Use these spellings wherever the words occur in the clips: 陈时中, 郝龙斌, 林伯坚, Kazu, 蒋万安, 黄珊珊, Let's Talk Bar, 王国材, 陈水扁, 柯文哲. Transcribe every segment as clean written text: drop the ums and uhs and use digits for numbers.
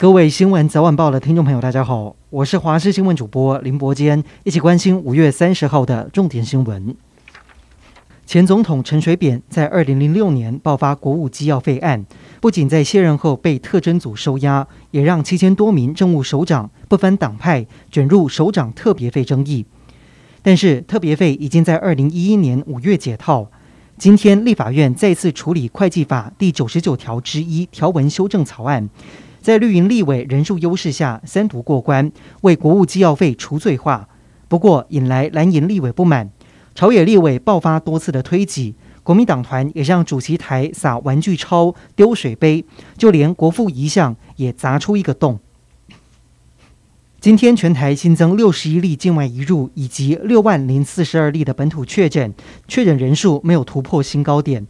各位新闻早晚报的听众朋友大家好，我是华视新闻主播林伯坚，一起关心5月30号的重点新闻。前总统陈水扁在2006年爆发国务机要废案，不仅在卸任后被特侦组收押，也让7000多名政务首长不分党派卷入首长特别费争议。但是特别费已经在2011年5月解套，今天立法院再次处理会计法第99条之一条文修正草案，在绿营立委人数优势下三读过关，为国务机要费除罪化，不过引来蓝营立委不满，朝野立委爆发多次的推挤，国民党团也向主席台撒玩具钞、丢水杯，就连国父遗像也砸出一个洞。今天全台新增61例境外移入以及60042例的本土确诊，确诊人数没有突破新高点。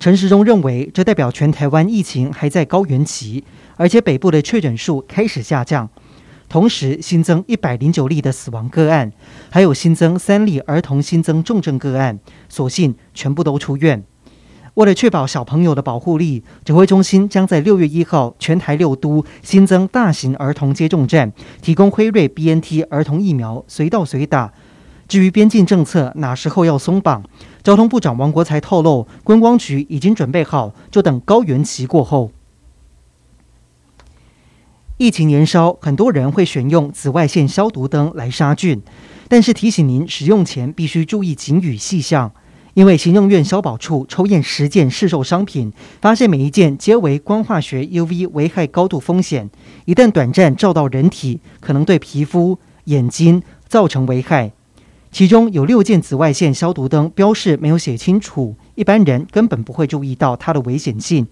陈时中认为，这代表全台湾疫情还在高原期，而且北部的确诊数开始下降。同时新增109例的死亡个案，还有新增3例儿童新增重症个案，所幸全部都出院。为了确保小朋友的保护力，指挥中心将在6月1号全台6都新增大型儿童接种站，提供辉瑞 BNT 儿童疫苗随到随打。至于边境政策哪时候要松绑，交通部长王国材透露，观光局已经准备好，就等高原期过后。疫情延烧，很多人会选用紫外线消毒灯来杀菌，但是提醒您使用前必须注意警语细项，因为行政院消保处抽验10件市售商品，发现每一件皆为光化学 UV 危害高度风险，一旦短暂照到人体，可能对皮肤、眼睛造成危害。其中有6件紫外线消毒灯标示没有写清楚，一般人根本不会注意到它的危险性。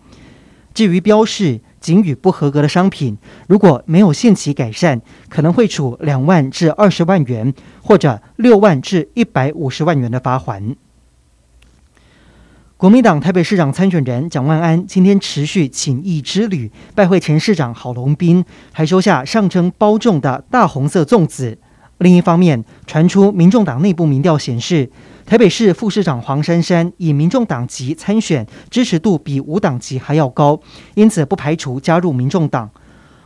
至于标示警语不合格的商品，如果没有限期改善，可能会处2万至20万元或者6万至150万元的罚锾。国民党台北市长参选人蒋万安今天持续请益之旅，拜会前市长郝龙斌，还收下上称包重的大红色粽子。另一方面，传出民众党内部民调显示，台北市副市长黄珊珊以民众党籍参选，支持度比无党籍还要高，因此不排除加入民众党。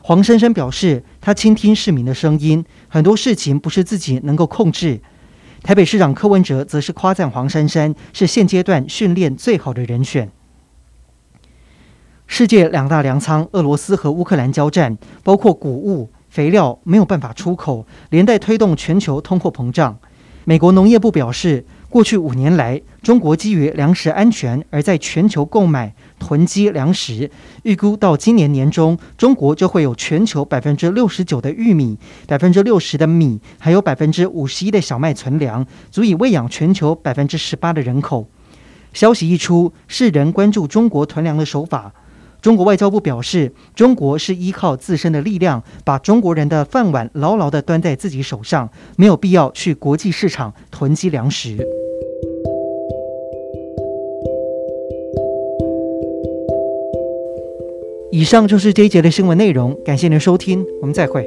黄珊珊表示，她倾听市民的声音，很多事情不是自己能够控制。台北市长柯文哲则是夸赞黄珊珊是现阶段训练最好的人选。世界2大粮仓俄罗斯和乌克兰交战，包括谷物、肥料没有办法出口，连带推动全球通货膨胀。美国农业部表示，过去5年来，中国基于粮食安全而在全球购买囤积粮食，预估到今年年中，中国就会有全球69%的玉米、60%的米，还有51%的小麦存粮，足以喂养全球18%的人口。消息一出，世人关注中国囤粮的手法。中国外交部表示，中国是依靠自身的力量，把中国人的饭碗牢牢地端在自己手上，没有必要去国际市场囤积粮食。以上就是这一节的新闻内容，感谢您的收听，我们再会。